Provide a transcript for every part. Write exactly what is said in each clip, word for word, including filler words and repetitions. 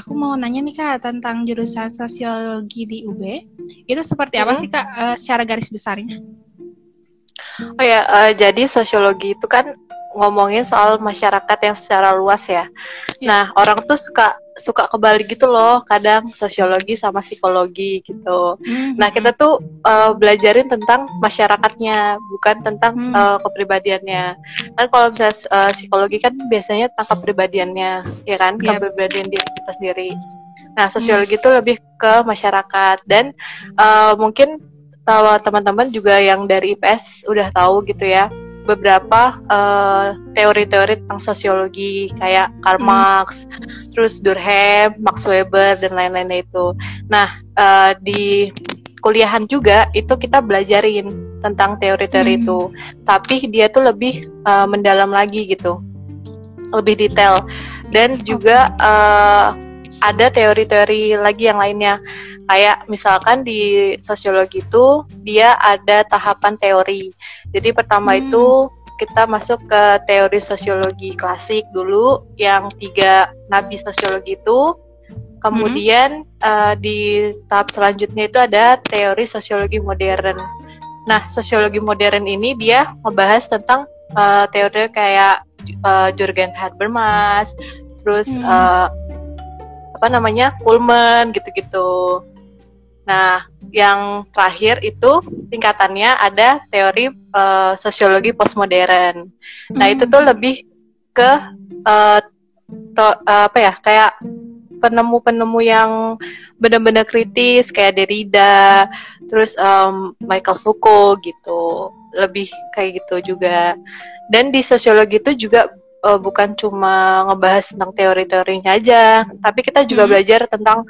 aku mau nanya nih Kak tentang jurusan sosiologi di U B. Itu seperti apa hmm. sih Kak uh, secara garis besarnya? Oh ya, uh, jadi sosiologi itu kan ngomongin soal masyarakat yang secara luas ya. Yeah. Nah, orang tuh suka suka kebalik gitu loh, kadang sosiologi sama psikologi gitu. Mm-hmm. Nah, kita tuh uh, belajarin tentang masyarakatnya, bukan tentang mm. uh, kepribadiannya. Kan kalau misalnya uh, psikologi kan biasanya tentang kepribadiannya, ya kan? Yep. Kepribadian diri kita sendiri. Nah, sosiologi itu mm. lebih ke masyarakat dan uh, mungkin uh, teman-teman juga yang dari I P S udah tahu gitu ya. Beberapa uh, teori-teori tentang sosiologi kayak Karl Marx, mm. terus Durkheim, Max Weber dan lain-lain itu. Nah uh, di kuliahan juga itu kita belajarin tentang teori-teori mm. itu, tapi dia tuh lebih uh, mendalam lagi gitu, lebih detail. Dan juga uh, ada teori-teori lagi yang lainnya. Kayak misalkan di sosiologi itu dia ada tahapan teori. Jadi pertama hmm. itu kita masuk ke teori sosiologi klasik dulu yang tiga nabi sosiologi itu. Kemudian hmm. uh, di tahap selanjutnya itu ada teori sosiologi modern. Nah, sosiologi modern ini dia membahas tentang uh, teori kayak uh, Jürgen Habermas, terus hmm. uh, apa namanya Kuhlmann gitu-gitu. Nah, yang terakhir itu tingkatannya ada teori uh, sosiologi postmodern. Nah, hmm. itu tuh lebih ke uh, to, uh, apa ya? Kayak penemu-penemu yang benar-benar kritis kayak Derrida, terus um, Michael Foucault gitu. Lebih kayak gitu juga. Dan di sosiologi itu juga Uh, bukan cuma ngebahas tentang teori-teorinya aja, tapi kita juga hmm. belajar tentang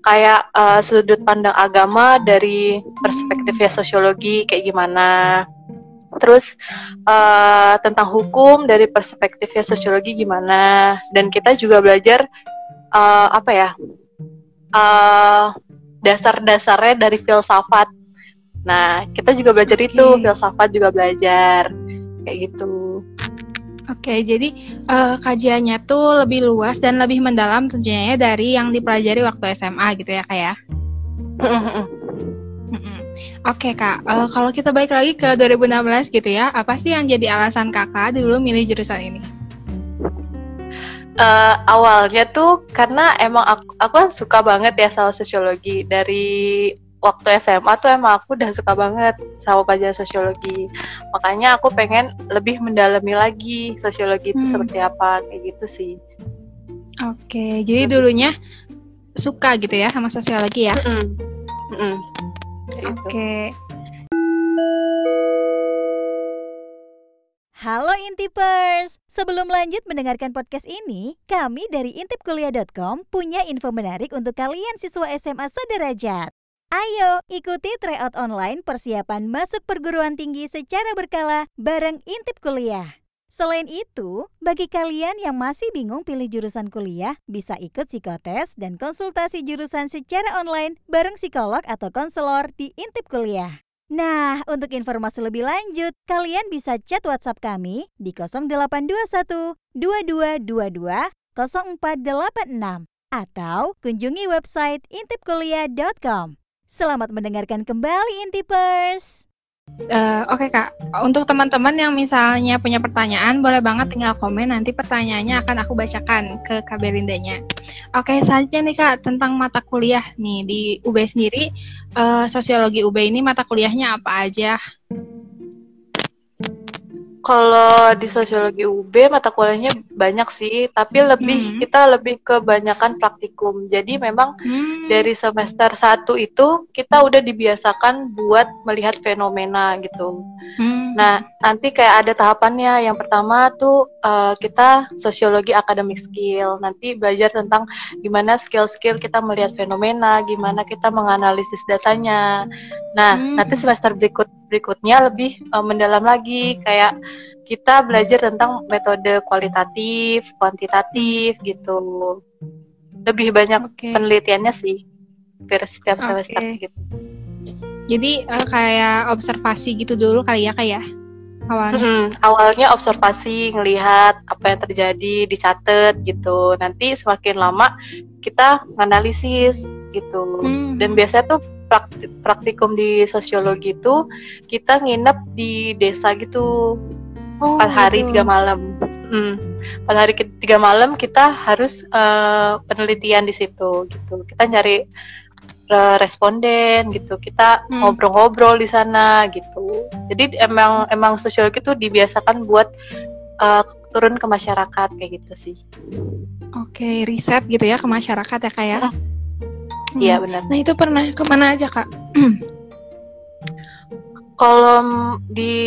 kayak uh, sudut pandang agama dari perspektifnya sosiologi kayak gimana, terus uh, tentang hukum dari perspektifnya sosiologi gimana, dan kita juga belajar uh, apa ya uh, dasar-dasarnya dari filsafat. Nah, kita juga belajar okay. itu, filsafat juga belajar kayak gitu. Oke, jadi uh, kajiannya tuh lebih luas dan lebih mendalam tentunya ya dari yang dipelajari waktu S M A gitu ya Kak ya? Oke Kak, uh, kalau kita balik lagi ke dua ribu enam belas gitu ya, apa sih yang jadi alasan Kakak dulu milih jurusan ini? Uh, awalnya tuh karena emang aku, aku kan suka banget ya sama sosiologi. Dari waktu S M A tuh emang aku udah suka banget sama pelajaran sosiologi. Makanya aku pengen lebih mendalami lagi sosiologi itu hmm. seperti apa, kayak gitu sih. Oke, jadi dulunya suka gitu ya sama sosiologi ya? Mm-mm. Mm-mm. Oke. Halo Intipers! Sebelum lanjut mendengarkan podcast ini, kami dari intip kuliah dot com punya info menarik untuk kalian siswa S M A sederajat. Ayo ikuti tryout online persiapan masuk perguruan tinggi secara berkala bareng Intip Kuliah. Selain itu, bagi kalian yang masih bingung pilih jurusan kuliah, bisa ikut psikotes dan konsultasi jurusan secara online bareng psikolog atau konselor di Intip Kuliah. Nah, untuk informasi lebih lanjut, kalian bisa chat WhatsApp kami di nol delapan dua satu dua dua dua dua nol empat delapan enam atau kunjungi website intip kuliah dot com. Selamat mendengarkan kembali Intipers. Uh, Oke okay, Kak, untuk teman-teman yang misalnya punya pertanyaan, boleh banget tinggal komen, nanti pertanyaannya akan aku bacakan ke Kak Belindanya. Oke okay, saja nih Kak, tentang mata kuliah nih di U B sendiri, uh, sosiologi U B ini mata kuliahnya apa aja? Kalau di sosiologi U B mata kuliahnya banyak sih, tapi lebih hmm. kita lebih kebanyakan praktikum. Jadi memang hmm. dari semester satu itu kita udah dibiasakan buat melihat fenomena gitu. Hmm. Nah, nanti kayak ada tahapannya. Yang pertama tuh uh, kita sosiologi academic skill. Nanti belajar tentang gimana skill-skill kita melihat fenomena, gimana kita menganalisis datanya. Nah, hmm. nanti semester berikut berikutnya lebih uh, mendalam lagi, kayak kita belajar tentang metode kualitatif, kuantitatif gitu. Lebih banyak okay. penelitiannya sih per setiap semester okay. gitu. Jadi uh, kayak observasi gitu dulu kali ya, kayak. awalnya? Mm-hmm. Awalnya observasi, ngelihat apa yang terjadi, dicatat gitu. Nanti semakin lama kita menganalisis gitu. Mm. Dan biasanya tuh praktik, praktikum di sosiologi itu kita nginep di desa gitu, oh, empat hari gitu. tiga malam. Hmm. Pada hari ketiga malam kita harus uh, penelitian di situ gitu. Kita nyari uh, responden gitu. Kita hmm. ngobrol-ngobrol di sana gitu. Jadi emang emang sosiologi itu dibiasakan buat uh, turun ke masyarakat kayak gitu sih. Oke, okay, riset gitu ya ke masyarakat ya, Kak ya. Iya, hmm. hmm. benar. Nah, itu pernah kemana aja, Kak? Kalau di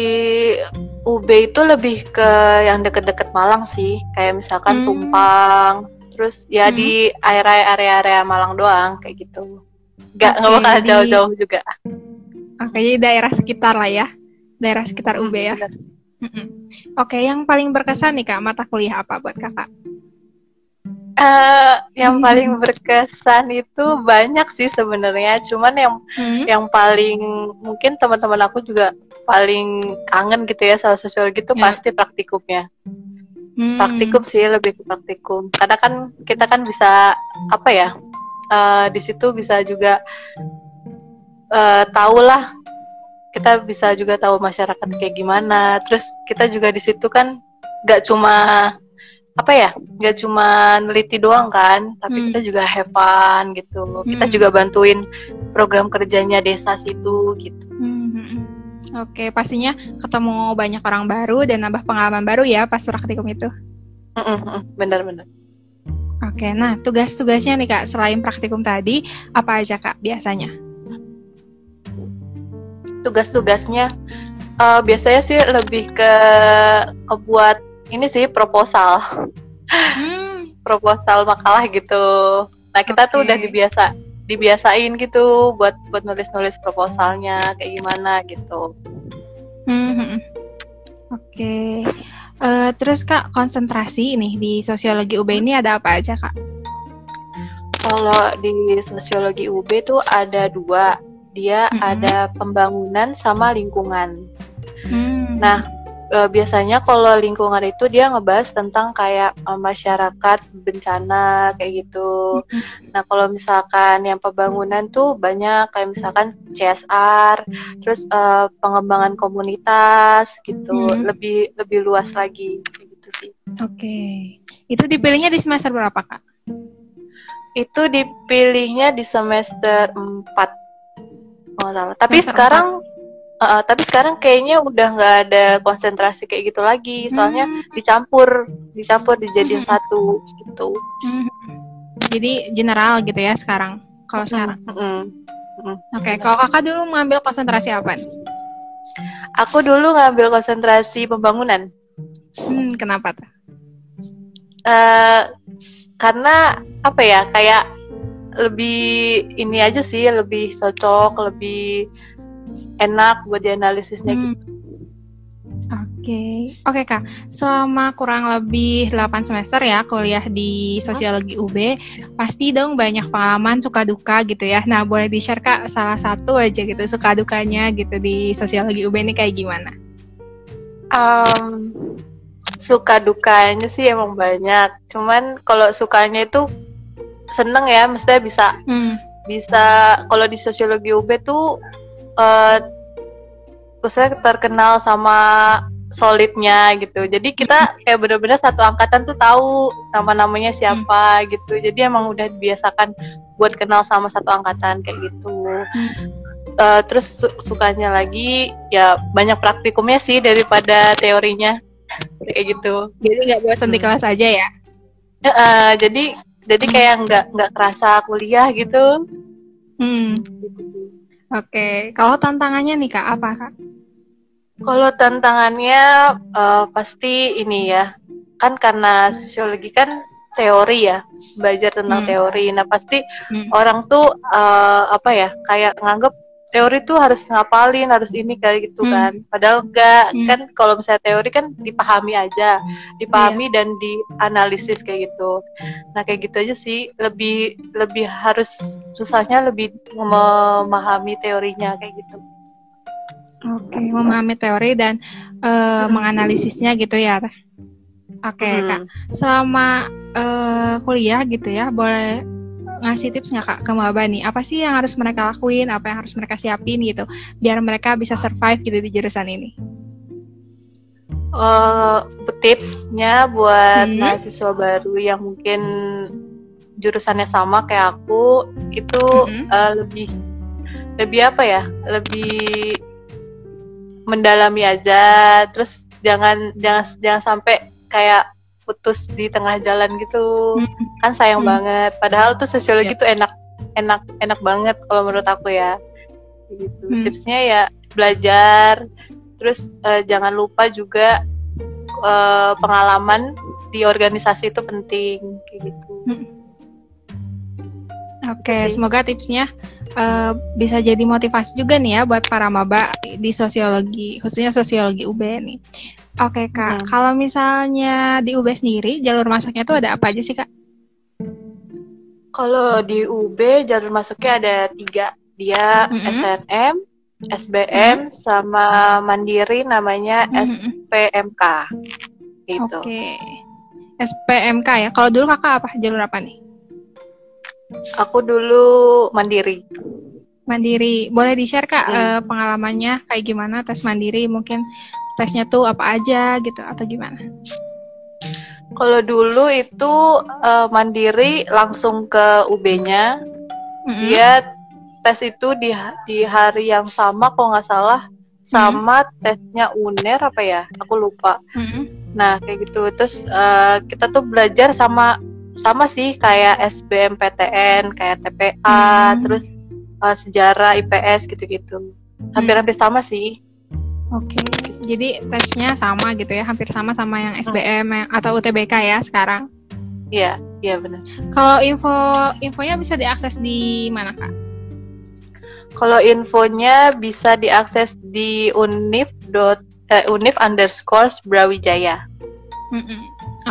U B itu lebih ke yang deket-deket Malang sih, kayak misalkan hmm. Tumpang, terus ya hmm. di area-area Malang doang kayak gitu. Gak nggak bakal di... jauh-jauh juga. Oke, jadi daerah sekitar lah ya, daerah sekitar U B ya. Hmm. Oke, yang paling berkesan nih Kak, mata kuliah apa buat Kakak? Uh, yang hmm. paling berkesan itu banyak sih sebenarnya, cuman yang hmm. yang paling mungkin teman-teman aku juga paling kangen gitu ya soal sosiologi itu yeah. pasti praktikumnya. Hmm. Praktikum sih, lebih ke praktikum. Karena kan kita kan bisa apa ya? Uh, di situ bisa juga uh, tahulah, kita bisa juga tahu masyarakat kayak gimana. Terus kita juga di situ kan nggak cuma apa ya, nggak cuma neliti doang kan, tapi hmm. kita juga have fun gitu. hmm. Kita juga bantuin program kerjanya desa situ gitu. hmm. Oke, pastinya ketemu banyak orang baru dan nambah pengalaman baru ya pas praktikum itu. hmm. Benar-benar. Oke, nah tugas-tugasnya nih Kak, selain praktikum tadi apa aja Kak biasanya? Tugas-tugasnya uh, biasanya sih lebih ke buat ini sih, proposal. Hmm. Proposal makalah gitu. Nah, kita okay. tuh udah dibiasa dibiasain gitu buat buat nulis-nulis proposalnya kayak gimana gitu. Hmm. Oke. Okay. Uh, terus Kak, konsentrasi nih di sosiologi U B ini ada apa aja, Kak? Kalau di sosiologi U B tuh ada dua. Dia hmm. ada pembangunan sama lingkungan. Hmm. Nah, biasanya kalau lingkungan itu dia ngebahas tentang kayak masyarakat bencana kayak gitu. Nah, kalau misalkan yang pembangunan tuh banyak kayak misalkan C S R, terus uh, pengembangan komunitas gitu, hmm. lebih lebih luas lagi gitu sih. Oke. Okay. Itu dipilihnya di semester berapa, Kak? Itu dipilihnya di semester empat. Oh, salah. Tapi semester sekarang empat. Uh, tapi sekarang kayaknya udah nggak ada konsentrasi kayak gitu lagi, soalnya hmm. dicampur, dicampur dijadiin hmm. satu gitu. Hmm. Jadi general gitu ya sekarang, kalau hmm. sekarang. Hmm. Hmm. Oke, okay. Kalau Kakak dulu ngambil konsentrasi apa? Aku dulu ngambil konsentrasi pembangunan. Hmm, kenapa tuh? Uh, karena apa ya, kayak lebih ini aja sih, lebih cocok, lebih enak buat dianalisisnya hmm. gitu. Oke, okay. Oke okay, Kak. Selama kurang lebih delapan semester ya kuliah di sosiologi U B, pasti dong banyak pengalaman suka duka gitu ya. Nah, boleh di-share Kak salah satu aja gitu suka dukanya gitu di sosiologi U B ini kayak gimana? Um, suka dukanya sih emang banyak. Cuman kalau sukanya itu seneng ya, maksudnya bisa hmm. bisa kalau di sosiologi U B tuh saya uh, terkenal sama solidnya gitu. Jadi kita kayak benar-benar satu angkatan tuh tahu nama-namanya siapa hmm. gitu. Jadi emang udah dibiasakan buat kenal sama satu angkatan kayak gitu. Hmm. Uh, terus su- sukanya lagi ya banyak praktikumnya sih daripada teorinya kayak gitu. Jadi nggak bosan hmm. di kelas aja ya. Uh, jadi jadi kayak nggak nggak kerasa kuliah gitu. Hmm. Oke, okay. Kalau tantangannya nih Kak, apa Kak? Kalau tantangannya uh, pasti ini ya, kan karena sosiologi kan teori ya, belajar tentang hmm. teori. Nah pasti hmm. orang tuh uh, apa ya, kayak nganggep teori tuh harus ngapalin, harus ini kayak gitu hmm. kan. Padahal enggak, hmm. kan kalau misalnya teori kan dipahami aja, dipahami yeah. dan dianalisis kayak gitu. Nah kayak gitu aja sih, lebih lebih harus susahnya lebih memahami teorinya kayak gitu. Oke, okay, memahami teori dan uh, menganalisisnya gitu ya. Oke, okay, hmm. Kak. Selama uh, kuliah gitu ya, boleh ngasih tips nggak, Kak, ke maba nih? Apa sih yang harus mereka lakuin, apa yang harus mereka siapin gitu, biar mereka bisa survive gitu di jurusan ini? Uh, tipsnya buat hmm. mahasiswa baru yang mungkin jurusannya sama kayak aku, itu hmm. uh, lebih, lebih apa ya, lebih... mendalami aja, terus jangan jangan jangan sampai kayak putus di tengah jalan gitu, hmm. kan sayang hmm. banget. Padahal tuh sosiologi yeah. tuh enak enak enak banget kalau menurut aku ya. Gitu. Hmm. Tipsnya ya belajar, terus uh, jangan lupa juga uh, pengalaman di organisasi itu penting, kayak gitu. Hmm. Oke, okay, semoga tipsnya Uh, bisa jadi motivasi juga nih ya buat para maba di sosiologi, khususnya sosiologi U B nih. Oke, Kak, hmm. kalau misalnya di U B sendiri jalur masuknya tuh ada apa aja sih, Kak? Kalau di U B jalur masuknya ada tiga, dia mm-hmm. S N M, S B M, mm-hmm. sama mandiri namanya mm-hmm. S P M K gitu. Oke, S P M K ya, kalau dulu Kakak apa, jalur apa nih? Aku dulu mandiri. Mandiri, boleh di-share Kak hmm. eh, pengalamannya kayak gimana tes mandiri? Mungkin tesnya tuh apa aja gitu atau gimana? Kalau dulu itu eh, mandiri langsung ke U B-nya. Mm-hmm. Dia tes itu di di hari yang sama kalau nggak salah sama mm-hmm. tesnya U N E R apa ya? Aku lupa. Mm-hmm. Nah kayak gitu. Terus eh, kita tuh belajar sama sama sih kayak S B M P T N, kayak T P A, hmm. terus uh, sejarah, I P S gitu-gitu. Hampir-hampir hmm. sama sih. Oke, okay. Jadi tesnya sama gitu ya, hampir sama sama yang S B M hmm. yang, atau U T B K ya sekarang? Iya, iya benar. Kalau info infonya bisa diakses di mana, Kak? Kalau infonya bisa diakses di unif dot eh, unif underscore Brawijaya. Mm-mm.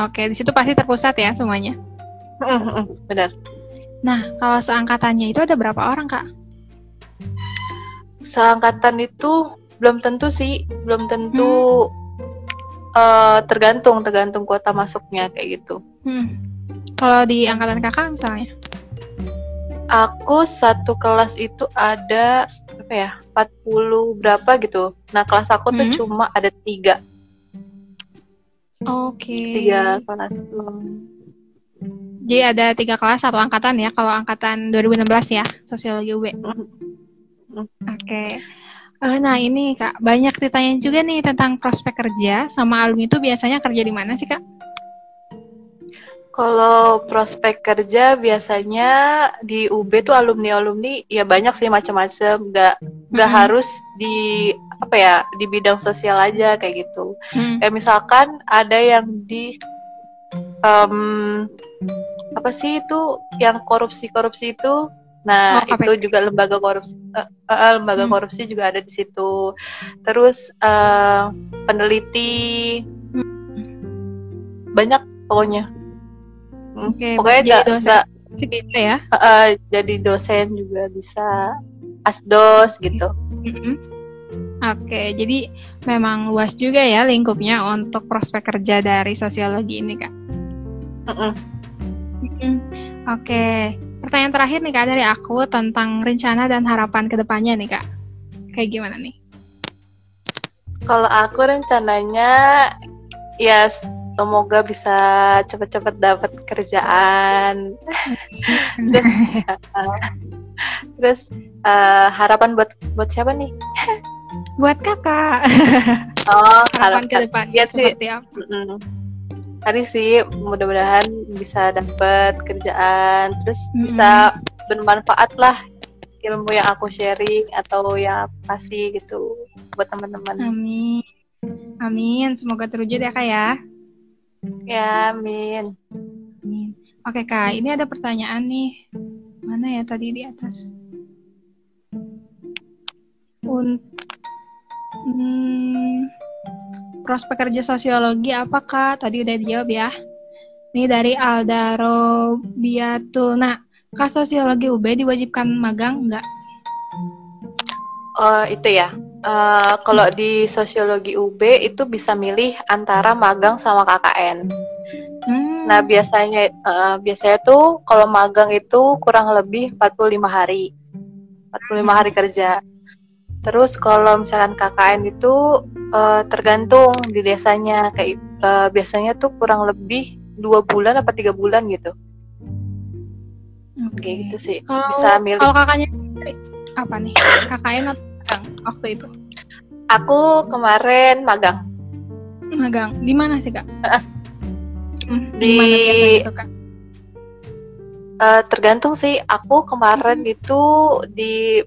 Oke, di situ pasti terpusat ya semuanya. Benar. Nah, kalau seangkatannya itu ada berapa orang, Kak? Seangkatan itu belum tentu sih, belum tentu hmm. uh, tergantung, tergantung kuota masuknya kayak gitu. Hmm. Kalau di angkatan Kakak misalnya? Aku satu kelas itu ada apa ya, empat puluh berapa gitu. Nah, kelas aku tuh hmm. cuma ada tiga. Oke. Okay. Tiga kelas. Jadi ada tiga kelas satu angkatan ya. Kalau angkatan dua ribu enam belas ya, sosiologi U B. Oke. Okay. Uh, nah ini Kak, banyak ditanyain juga nih tentang prospek kerja sama alumni itu biasanya kerja di mana sih, Kak? Kalau prospek kerja biasanya di U B tuh alumni-alumni ya banyak sih macam-macam. Gak mm-hmm. gak harus di apa ya, di bidang sosial aja kayak gitu. Hmm. Ya misalkan ada yang di um, apa sih itu yang korupsi-korupsi itu. Nah, oh, itu juga lembaga korupsi uh, uh, lembaga hmm. korupsi juga ada di situ. Terus uh, peneliti hmm. banyak pokoknya. Okay, pokoknya jadi gak, dosen gak, sih bisa ya. Uh, uh, jadi dosen juga bisa, asdos gitu. Mm-hmm. Oke, jadi memang luas juga ya lingkupnya untuk prospek kerja dari sosiologi ini, Kak. Uh-uh. Uh-uh. Oke, pertanyaan terakhir nih Kak dari aku tentang rencana dan harapan kedepannya nih Kak. Kayak gimana nih? Kalau aku rencananya ya semoga bisa cepat-cepat dapat kerjaan. Terus, uh, terus uh, harapan buat buat siapa nih? Buat Kakak. Oh, harapan ke depan ya sih. Mm-hmm. Hari sih mudah-mudahan bisa dapat kerjaan, terus mm-hmm. bisa bermanfaat lah ilmu yang aku sharing atau yang kasih gitu buat teman-teman. Amin. Amin, semoga terwujud ya, Kak ya. Ya, amin. Amin. Oke, Kak, ini ada pertanyaan nih. Mana ya tadi di atas? Untuk Hmm, prospek kerja sosiologi apa, Kak? Tadi udah dijawab ya. Ini dari Alda Robiatuna. Kak, sosiologi U B diwajibkan magang nggak? Uh, itu ya. Uh, kalau di sosiologi U B itu bisa milih antara magang sama K K N. Hmm. Nah biasanya uh, biasanya tuh kalau magang itu kurang lebih empat puluh lima hari, empat puluh lima hari kerja. Terus kalau misalkan K K N itu uh, tergantung di desanya, kayak uh, biasanya tuh kurang lebih dua bulan apa tiga bulan gitu. Oke, okay. Gitu sih. Kalo, bisa milih. Kalau kakaknya apa nih? K K N atau waktu itu? Aku kemarin magang. Magang di mana sih, Kak? Di itu, Kak? Uh, tergantung sih. Aku kemarin hmm. itu di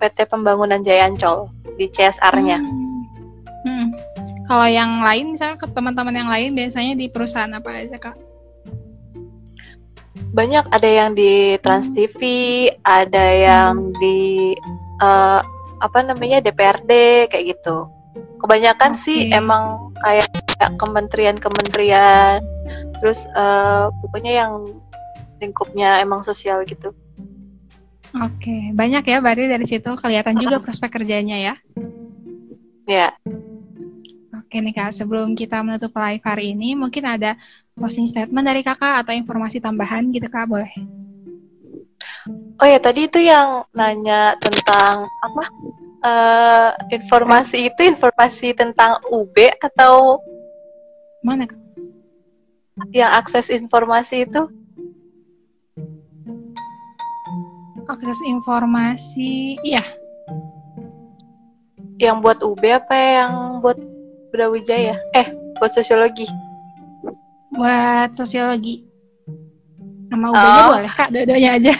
P T Pembangunan Jaya Ancol di C S R-nya. Hmm. Hmm. Kalau yang lain, misalnya ke teman-teman yang lain biasanya di perusahaan apa aja, Kak? Banyak, ada yang di Trans T V, ada yang di uh, apa namanya D P R D kayak gitu. Kebanyakan okay. sih emang kayak kementerian-kementerian, terus uh, pokoknya yang lingkupnya emang sosial gitu. Oke, okay. Banyak ya Bari dari situ, kelihatan juga prospek kerjanya ya. Ya. Yeah. Oke okay, nih Kak, sebelum kita menutup live hari ini, mungkin ada closing statement dari Kakak atau informasi tambahan gitu Kak, boleh? Oh ya, tadi itu yang nanya tentang apa uh, informasi itu informasi tentang U B atau mana Kak? Yang akses informasi itu? Akses informasi, iya. Yang buat U B apa yang buat Brawijaya? Eh, buat sosiologi. Buat sosiologi. Nama U B-nya oh. boleh Kak, dua-duanya aja.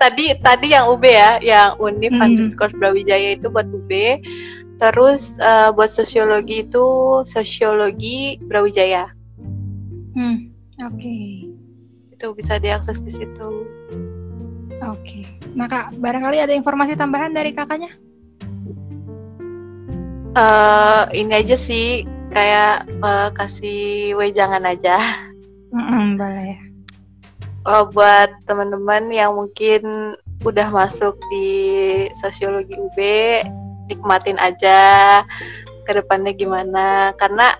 Tadi tadi yang U B ya, yang Unip underscore hmm. Brawijaya itu buat U B. Terus uh, buat sosiologi itu sosiologi Brawijaya. Hmm, oke. Okay. Itu bisa diakses di situ. Oke. Okay. Nah Kak, barangkali ada informasi tambahan dari kakaknya? Uh, ini aja sih, kayak uh, kasih wejangan aja. Mm-mm, boleh. Uh, buat teman-teman yang mungkin udah masuk di sosiologi U B, nikmatin aja ke depannya gimana, karena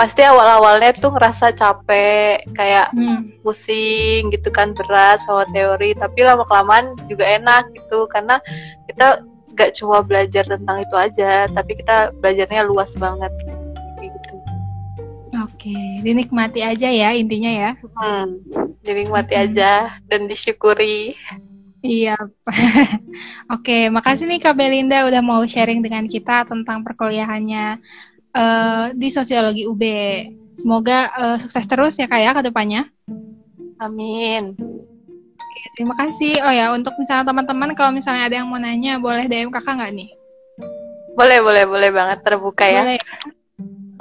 pasti awal-awalnya tuh ngerasa capek, kayak hmm. pusing gitu kan, berat sama teori, tapi lama-kelamaan juga enak gitu, karena kita gak cuma belajar tentang itu aja, tapi kita belajarnya luas banget. Oke, dinikmati aja ya intinya ya. Hmm, dinikmati hmm. aja dan disyukuri. Iya. Oke, makasih nih Kak Belinda udah mau sharing dengan kita tentang perkuliahannya uh, di sosiologi U B. Semoga uh, sukses terus ya Kak ya ke depannya. Amin. Oke, terima kasih. Oh ya, untuk misalnya teman-teman kalau misalnya ada yang mau nanya, boleh D M Kakak nggak nih? Boleh, boleh, boleh banget, terbuka ya. Boleh.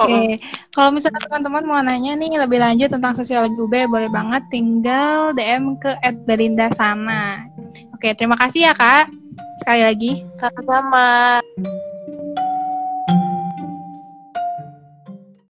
Oke, okay. Kalau misalnya teman-teman mau nanya nih lebih lanjut tentang sosiologi U B, boleh banget tinggal D M ke et belinda sana. Oke, okay, terima kasih ya Kak, sekali lagi. Sama-sama.